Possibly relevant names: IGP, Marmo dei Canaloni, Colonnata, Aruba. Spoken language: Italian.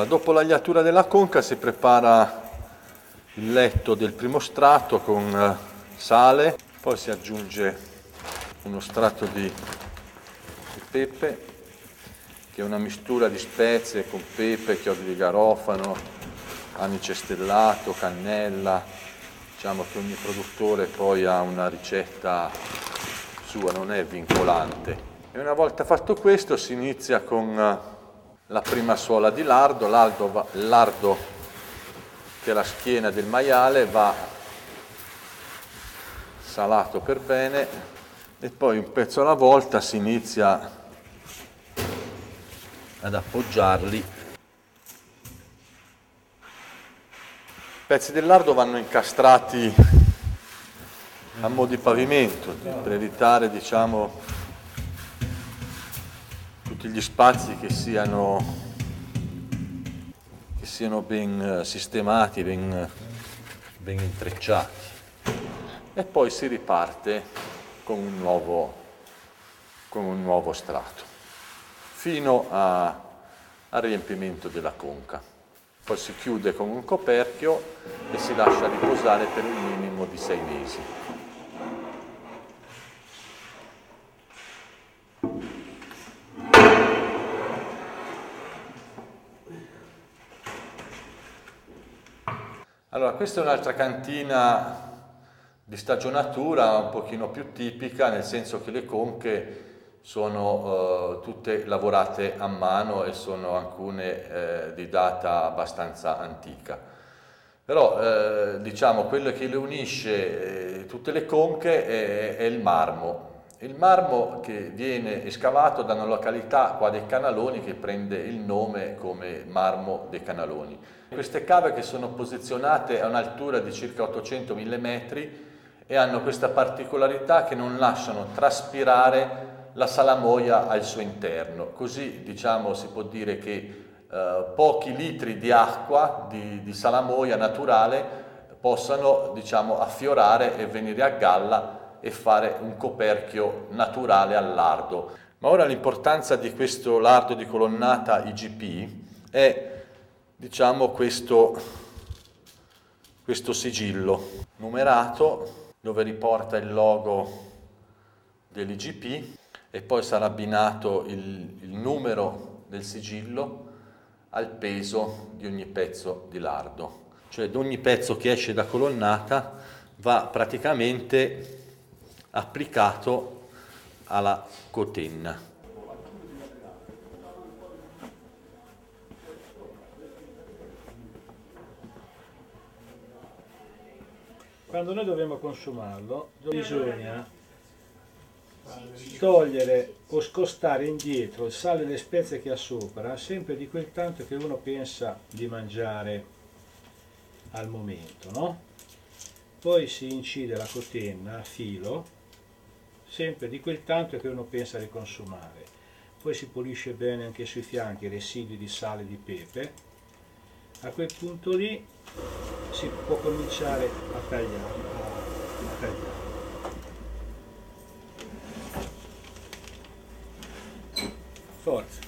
Allora, dopo la lagliatura della conca si prepara il letto del primo strato con sale, poi si aggiunge uno strato di pepe, che è una mistura di spezie con pepe, chiodi di garofano, anice stellato, cannella. Diciamo che ogni produttore poi ha una ricetta sua, non è vincolante. E una volta fatto questo si inizia con la prima suola di lardo, lardo che è la schiena del maiale, va salato per bene e poi un pezzo alla volta si inizia ad appoggiarli. Pezzi del lardo vanno incastrati a mo' di pavimento per evitare, diciamo, tutti gli spazi che siano ben sistemati, ben intrecciati, e poi si riparte con un nuovo strato fino al riempimento della conca. Poi si chiude con un coperchio e si lascia riposare per un minimo di 6 mesi. Allora, questa è un'altra cantina di stagionatura un pochino più tipica, nel senso che le conche sono tutte lavorate a mano e sono alcune di data abbastanza antica. Però diciamo quello che le unisce tutte le conche è il marmo. Il marmo che viene escavato da una località qua dei Canaloni che prende il nome come Marmo dei Canaloni. Queste cave che sono posizionate a un'altura di circa 800-1000 metri e hanno questa particolarità che non lasciano traspirare la salamoia al suo interno. Così, diciamo, si può dire che pochi litri di acqua di salamoia naturale possano, diciamo, affiorare e venire a galla e fare un coperchio naturale al lardo. Ma ora l'importanza di questo lardo di Colonnata IGP è, diciamo, questo sigillo numerato dove riporta il logo dell'IGP e poi sarà abbinato il numero del sigillo al peso di ogni pezzo di lardo. Cioè, ogni pezzo che esce da Colonnata va praticamente applicato alla cotenna. Quando noi dobbiamo consumarlo, bisogna togliere o scostare indietro il sale e le spezie che ha sopra, sempre di quel tanto che uno pensa di mangiare al momento, no? Poi si incide la cotenna a filo, sempre di quel tanto che uno pensa di consumare. Poi si pulisce bene anche sui fianchi i residui di sale e di pepe. A quel punto lì si può cominciare a tagliare. Forza!